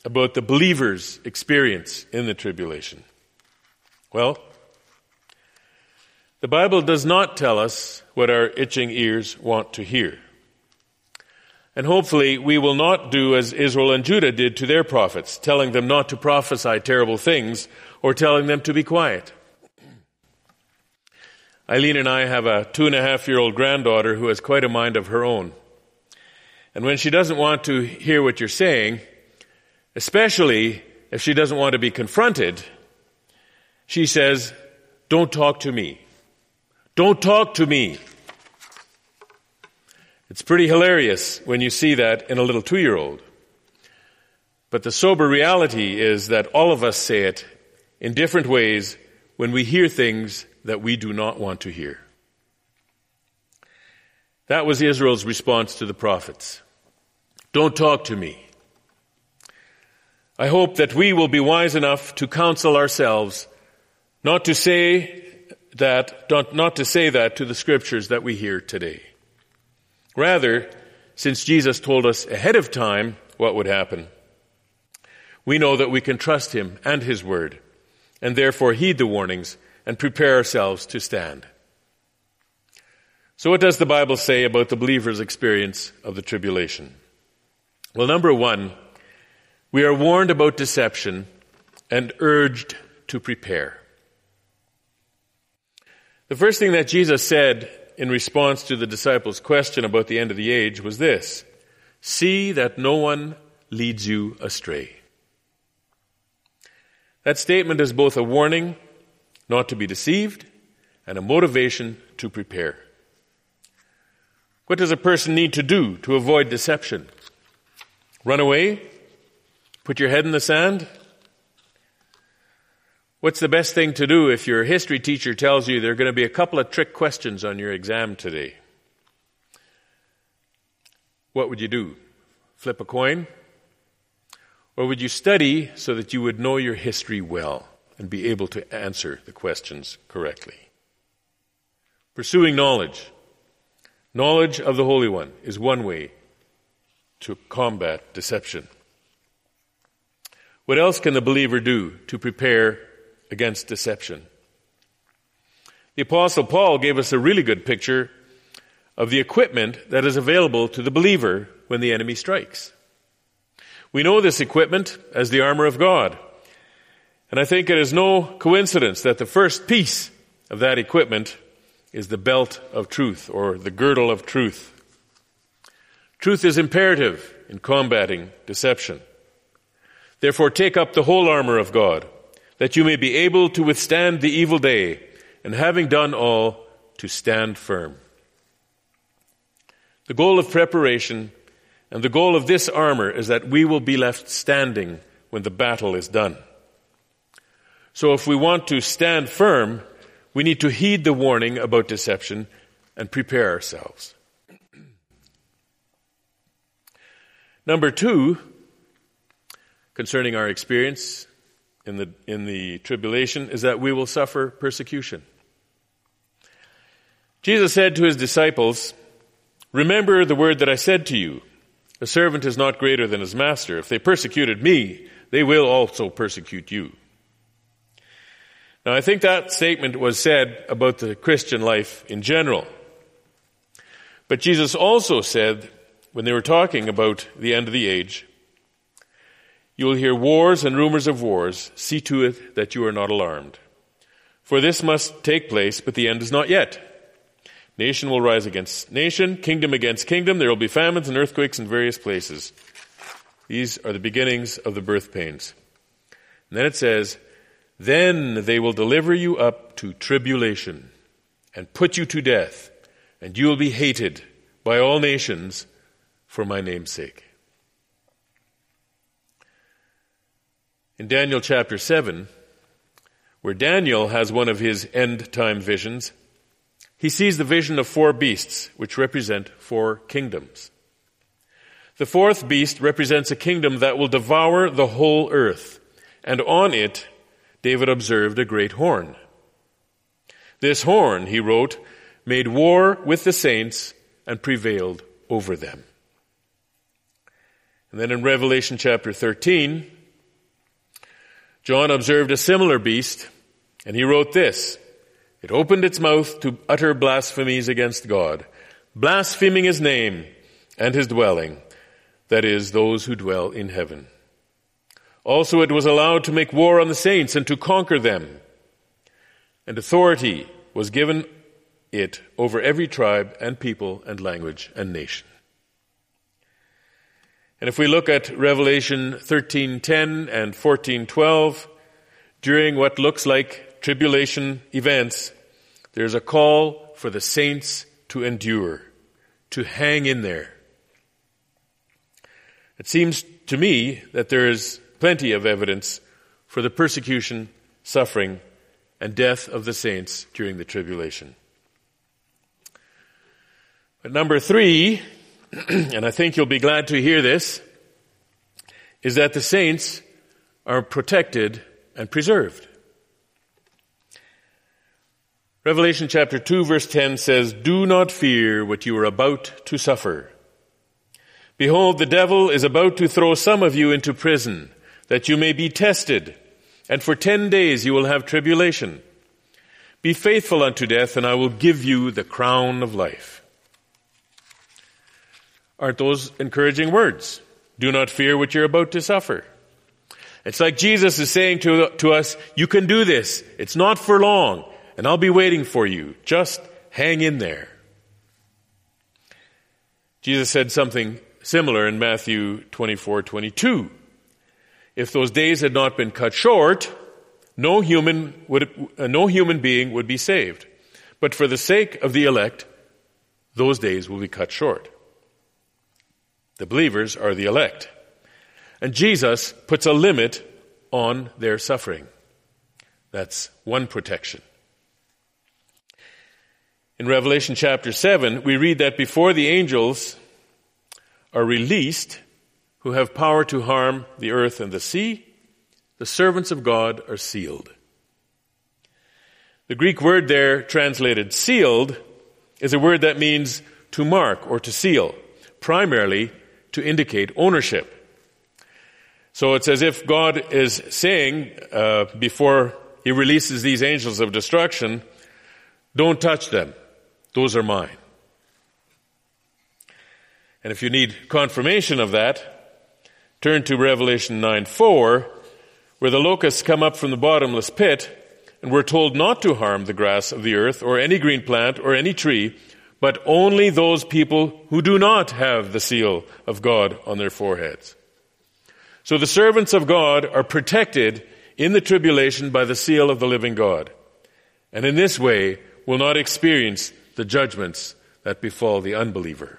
about the believer's experience in the tribulation? Well, the Bible does not tell us what our itching ears want to hear. And hopefully we will not do as Israel and Judah did to their prophets, telling them not to prophesy terrible things or telling them to be quiet. Eileen and I have a two-and-a-half-year-old granddaughter who has quite a mind of her own. And when she doesn't want to hear what you're saying, especially if she doesn't want to be confronted, she says, "Don't talk to me. Don't talk to me." It's pretty hilarious when you see that in a little two-year-old. But the sober reality is that all of us say it in different ways when we hear things that we do not want to hear. That was Israel's response to the prophets. "Don't talk to me." I hope that we will be wise enough to counsel ourselves not to say that, not to say that to the scriptures that we hear today. Rather, since Jesus told us ahead of time what would happen, we know that we can trust him and his word, and therefore heed the warnings and prepare ourselves to stand. So what does the Bible say about the believer's experience of the tribulation? Well, number one, we are warned about deception and urged to prepare. The first thing that Jesus said in response to the disciples' question about the end of the age was this: "See that no one leads you astray." That statement is both a warning not to be deceived and a motivation to prepare. What does a person need to do to avoid deception? Run away? Put your head in the sand? What's the best thing to do if your history teacher tells you there are going to be a couple of trick questions on your exam today? what would you do? Flip a coin? Or would you study so that you would know your history well and be able to answer the questions correctly? Pursuing knowledge. Knowledge of the Holy One is one way to combat deception. What else can the believer do to prepare against deception? The Apostle Paul gave us a really good picture of the equipment that is available to the believer when the enemy strikes. We know this equipment as the armor of God. And I think it is no coincidence that the first piece of that equipment is the belt of truth, or the girdle of truth. Truth is imperative in combating deception. Therefore, take up the whole armor of God, that you may be able to withstand the evil day, and having done all, to stand firm. The goal of preparation and the goal of this armor is that we will be left standing when the battle is done. So if we want to stand firm, we need to heed the warning about deception and prepare ourselves. Number two, concerning our experience in the, in the tribulation, is that we will suffer persecution. Jesus said to his disciples, "Remember the word that I said to you, a servant is not greater than his master. If they persecuted me, they will also persecute you." Now, I think that statement was said about the Christian life in general. But Jesus also said, when they were talking about the end of the age, "You will hear wars and rumors of wars. See to it that you are not alarmed. For this must take place, but the end is not yet. Nation will rise against nation, kingdom against kingdom. There will be famines and earthquakes in various places. These are the beginnings of the birth pains." And then it says, "Then they will deliver you up to tribulation and put you to death, and you will be hated by all nations for my name's sake." In Daniel chapter seven, where Daniel has one of his end time visions, he sees the vision of four beasts, which represent four kingdoms. The fourth beast represents a kingdom that will devour the whole earth, and on it David observed a great horn. "This horn," he wrote, "made war with the saints and prevailed over them." And then in Revelation chapter thirteen, John observed a similar beast, and he wrote this, "It opened its mouth to utter blasphemies against God, blaspheming his name and his dwelling, that is, those who dwell in heaven. Also it was allowed to make war on the saints and to conquer them. And authority was given it over every tribe and people and language and nation." And if we look at Revelation thirteen ten and fourteen twelve, during what looks like tribulation events, there's a call for the saints to endure, to hang in there. It seems to me that there is plenty of evidence for the persecution, suffering, and death of the saints during the tribulation. But number three, and I think you'll be glad to hear this, is that the saints are protected and preserved. Revelation chapter two verse ten says, "Do not fear what you are about to suffer. Behold, the devil is about to throw some of you into prison, that you may be tested, and for ten days you will have tribulation. Be faithful unto death, and I will give you the crown of life." Aren't those encouraging words? Do not fear what you're about to suffer. It's like Jesus is saying to, to us, you can do this. It's not for long. And I'll be waiting for you. Just hang in there. Jesus said something similar in Matthew twenty-four twenty-two. If those days had not been cut short, no human would, uh, no human being would be saved. But for the sake of the elect, those days will be cut short. The believers are the elect. And Jesus puts a limit on their suffering. That's one protection. In Revelation chapter seven, we read that before the angels are released who have power to harm the earth and the sea. The servants of God are sealed. The Greek word there translated sealed is a word that means to mark or to seal, primarily to indicate ownership. So it's as if God is saying, uh, before he releases these angels of destruction, don't touch them. Those are mine. And if you need confirmation of that, turn to Revelation nine four, where the locusts come up from the bottomless pit, and we're told not to harm the grass of the earth or any green plant or any tree, but only those people who do not have the seal of God on their foreheads. So the servants of God are protected in the tribulation by the seal of the living God, and in this way will not experience the judgments that befall the unbeliever.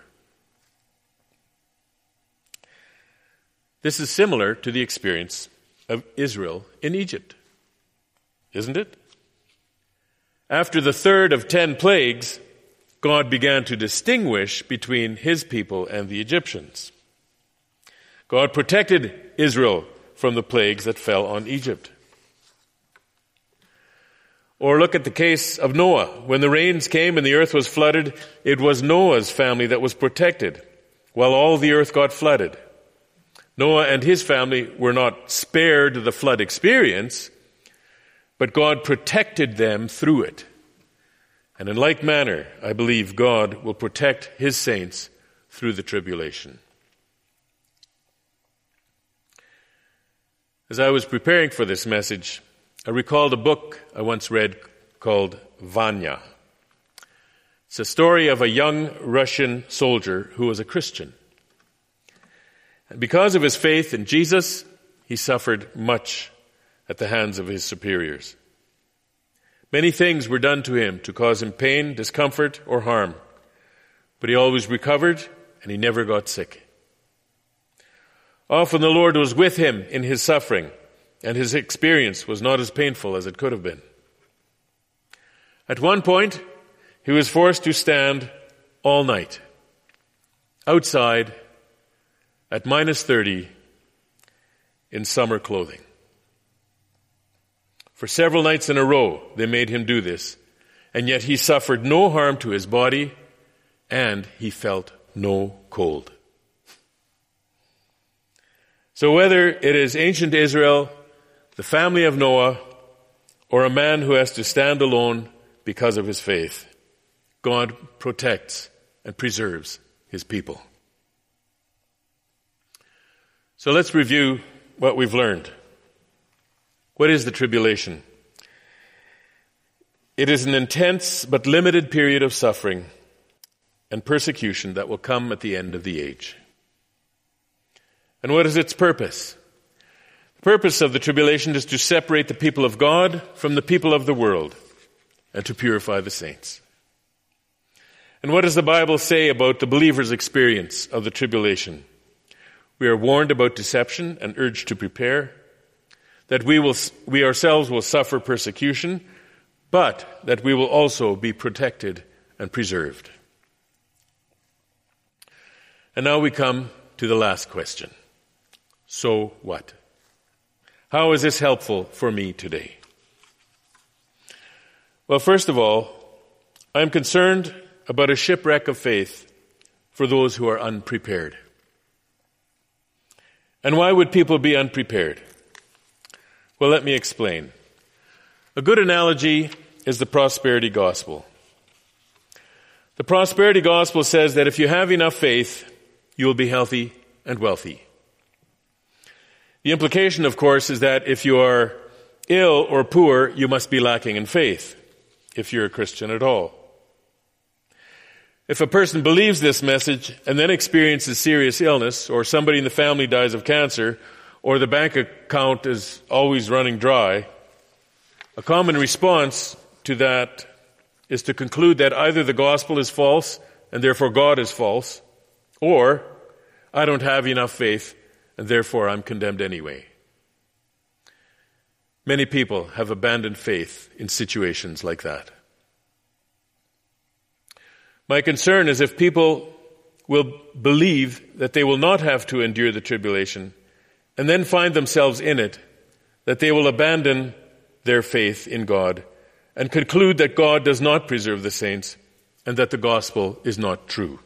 This is similar to the experience of Israel in Egypt, isn't it? After the third of ten plagues, God began to distinguish between his people and the Egyptians. God protected Israel from the plagues that fell on Egypt. Or look at the case of Noah. When the rains came and the earth was flooded, it was Noah's family that was protected, while all the earth got flooded. Noah and his family were not spared the flood experience, but God protected them through it. And in like manner, I believe God will protect his saints through the tribulation. As I was preparing for this message, I recalled a book I once read called Vanya. It's a story of a young Russian soldier who was a Christian. And because of his faith in Jesus, he suffered much at the hands of his superiors. Many things were done to him to cause him pain, discomfort, or harm, but he always recovered and he never got sick. Often the Lord was with him in his suffering, and his experience was not as painful as it could have been. At one point, he was forced to stand all night, outside, at minus thirty, in summer clothing. For several nights in a row, they made him do this, and yet he suffered no harm to his body, and he felt no cold. So whether it is ancient Israel, the family of Noah, or a man who has to stand alone because of his faith, God protects and preserves his people. So let's review what we've learned. What is the tribulation? It is an intense but limited period of suffering and persecution that will come at the end of the age. And what is its purpose? The purpose of the tribulation is to separate the people of God from the people of the world and to purify the saints. And what does the Bible say about the believer's experience of the tribulation? We are warned about deception and urged to prepare, that we will, we ourselves will suffer persecution, but that we will also be protected and preserved. And now we come to the last question. So what? How is this helpful for me today? Well, first of all, I'm concerned about a shipwreck of faith for those who are unprepared. And why would people be unprepared? Well, let me explain. A good analogy is the prosperity gospel. The prosperity gospel says that if you have enough faith, you will be healthy and wealthy. The implication, of course, is that if you are ill or poor, you must be lacking in faith, if you're a Christian at all. If a person believes this message and then experiences serious illness, or somebody in the family dies of cancer, or the bank account is always running dry, a common response to that is to conclude that either the gospel is false, and therefore God is false, or I don't have enough faith, and therefore I'm condemned anyway. Many people have abandoned faith in situations like that. My concern is if people will believe that they will not have to endure the tribulation, and then find themselves in it, that they will abandon their faith in God and conclude that God does not preserve the saints and that the gospel is not true.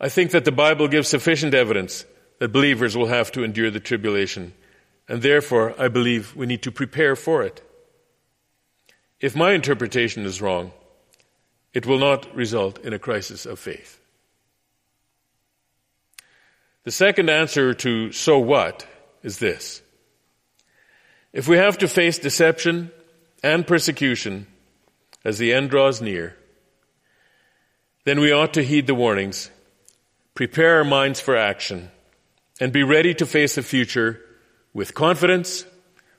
I think that the Bible gives sufficient evidence that believers will have to endure the tribulation, and therefore I believe we need to prepare for it. If my interpretation is wrong, it will not result in a crisis of faith. The second answer to so what is this. If we have to face deception and persecution as the end draws near, then we ought to heed the warnings, prepare our minds for action, and be ready to face the future with confidence,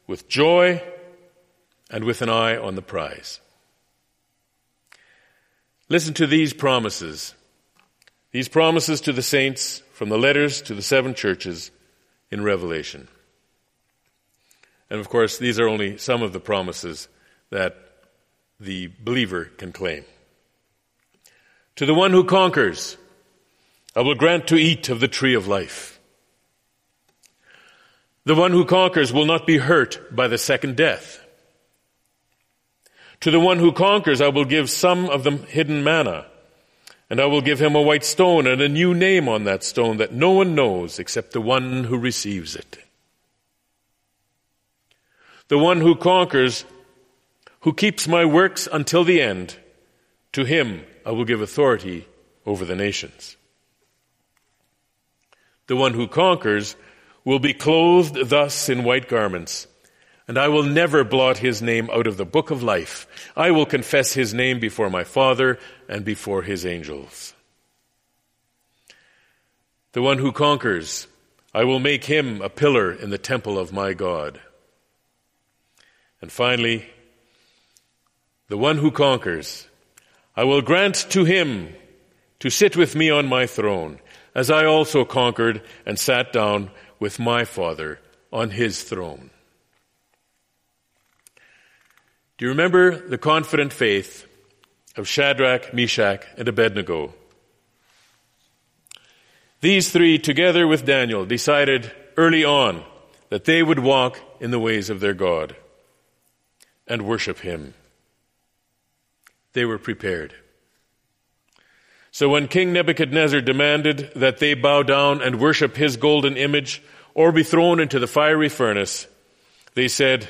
with joy, and with an eye on the prize. Listen to these promises, these promises to the saints from the letters to the seven churches in Revelation. And of course, these are only some of the promises that the believer can claim. To the one who conquers, I will grant to eat of the tree of life. The one who conquers will not be hurt by the second death. To the one who conquers, I will give some of the hidden manna, and I will give him a white stone and a new name on that stone that no one knows except the one who receives it. The one who conquers, who keeps my works until the end, to him I will give authority over the nations. The one who conquers will be clothed thus in white garments, and I will never blot his name out of the book of life. I will confess his name before my Father and before his angels. The one who conquers, I will make him a pillar in the temple of my God. And finally, the one who conquers, I will grant to him to sit with me on my throne, as I also conquered and sat down with my Father on his throne. Do you remember the confident faith of Shadrach, Meshach, and Abednego? These three, together with Daniel, decided early on that they would walk in the ways of their God and worship him. They were prepared. So when King Nebuchadnezzar demanded that they bow down and worship his golden image or be thrown into the fiery furnace, they said,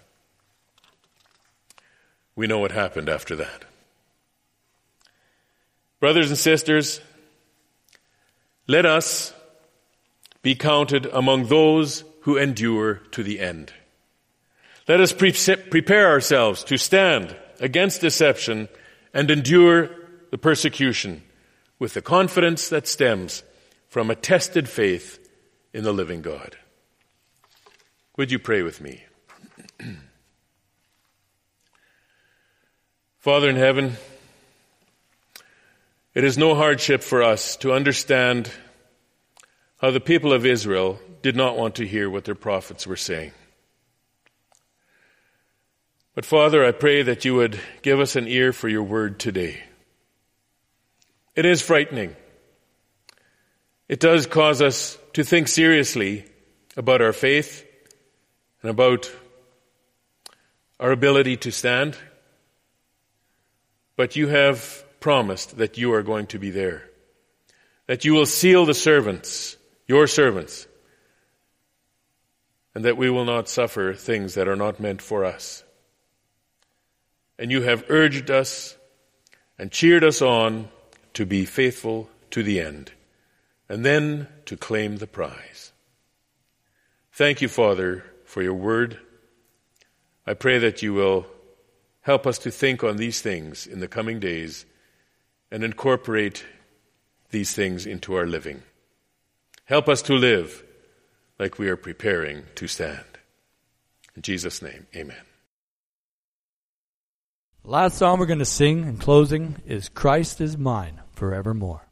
We know what happened after that. Brothers and sisters, let us be counted among those who endure to the end. Let us pre- prepare ourselves to stand against deception and endure the persecution with the confidence that stems from a tested faith in the living God. Would you pray with me? Father in heaven, it is no hardship for us to understand how the people of Israel did not want to hear what their prophets were saying. But Father, I pray that you would give us an ear for your word today. It is frightening. It does cause us to think seriously about our faith and about our ability to stand. But you have promised that you are going to be there, that you will seal the servants, your servants, and that we will not suffer things that are not meant for us. And you have urged us and cheered us on to be faithful to the end, and then to claim the prize. Thank you, Father, for your word. I pray that you will help us to think on these things in the coming days and incorporate these things into our living. Help us to live like we are preparing to stand. In Jesus' name, amen. The last song we're going to sing in closing is Christ is Mine Forevermore.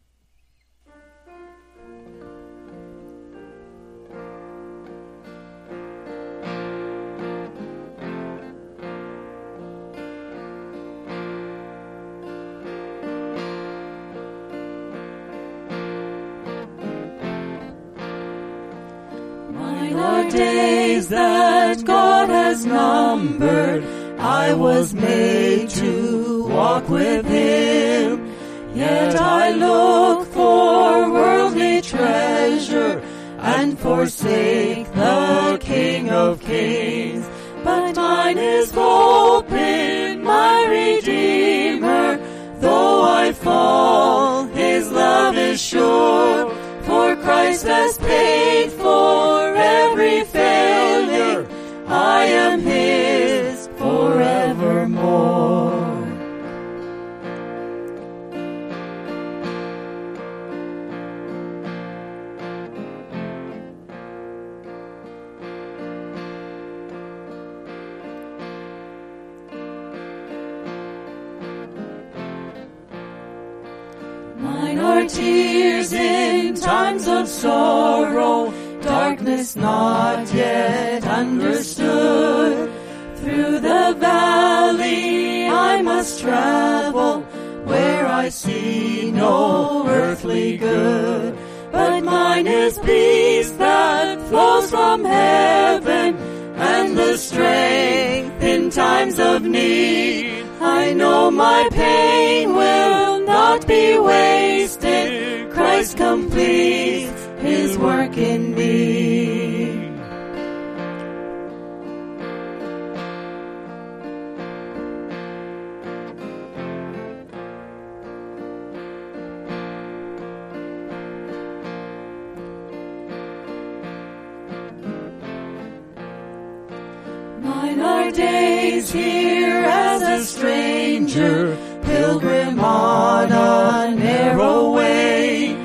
Days that God has numbered, I was made to walk with Him. Yet I look for worldly treasure and forsake the King of Kings. But mine is hope in my Redeemer. Though I fall, His love is sure, for Christ has paid for every failure. I am His forevermore. Mine are tears in times of sorrow, darkness not yet understood. Through the valley I must travel, where I see no earthly good. But mine is peace that flows from heaven, and the strength in times of need. I know my pain will not be wasted. Christ completes His work in me. Mine are days here as a stranger, pilgrim on a narrow way.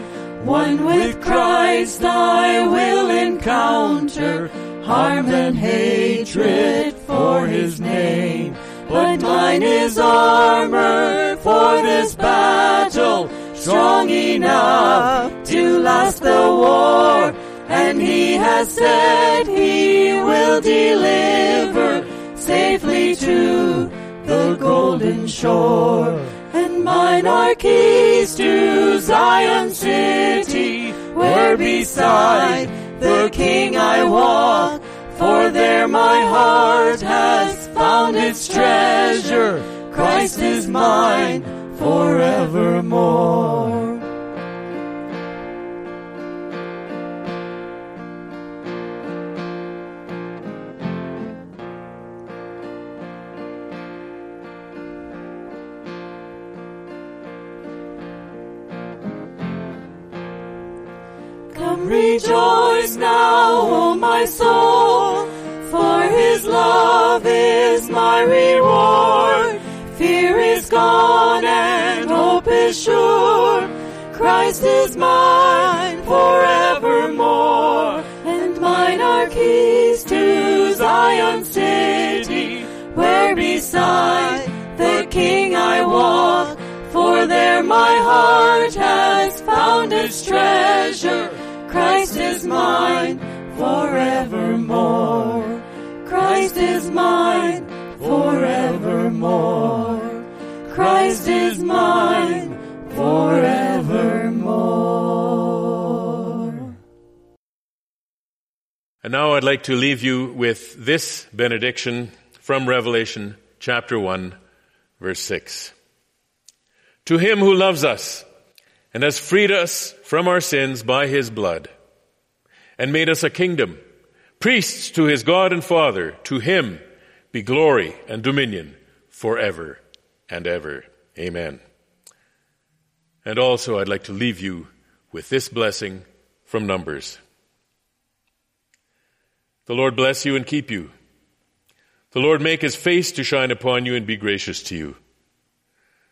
One with Christ I will encounter harm and hatred for His name. But mine is armor for this battle, strong enough to last the war. And He has said He will deliver safely to the golden shore. And mine are keys to Zion city, where beside the King I walk. For there my heart has found its treasure. Christ is mine forevermore. Rejoice now, O my soul, for His love is my reward. Fear is gone and hope is sure. Christ is mine forevermore. And mine are keys to Zion city, where beside the King I walk. For there my heart has found its treasure. Christ is mine forevermore. Christ is mine forevermore. Christ is mine forevermore. And now I'd like to leave you with this benediction from Revelation chapter one, verse six. To Him who loves us and has freed us from our sins by His blood, and made us a kingdom, priests to His God and Father, to Him be glory and dominion forever and ever. Amen. And also I'd like to leave you with this blessing from Numbers. The Lord bless you and keep you. The Lord make His face to shine upon you and be gracious to you.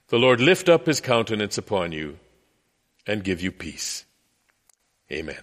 The Lord lift up His countenance upon you and give you peace. Amen.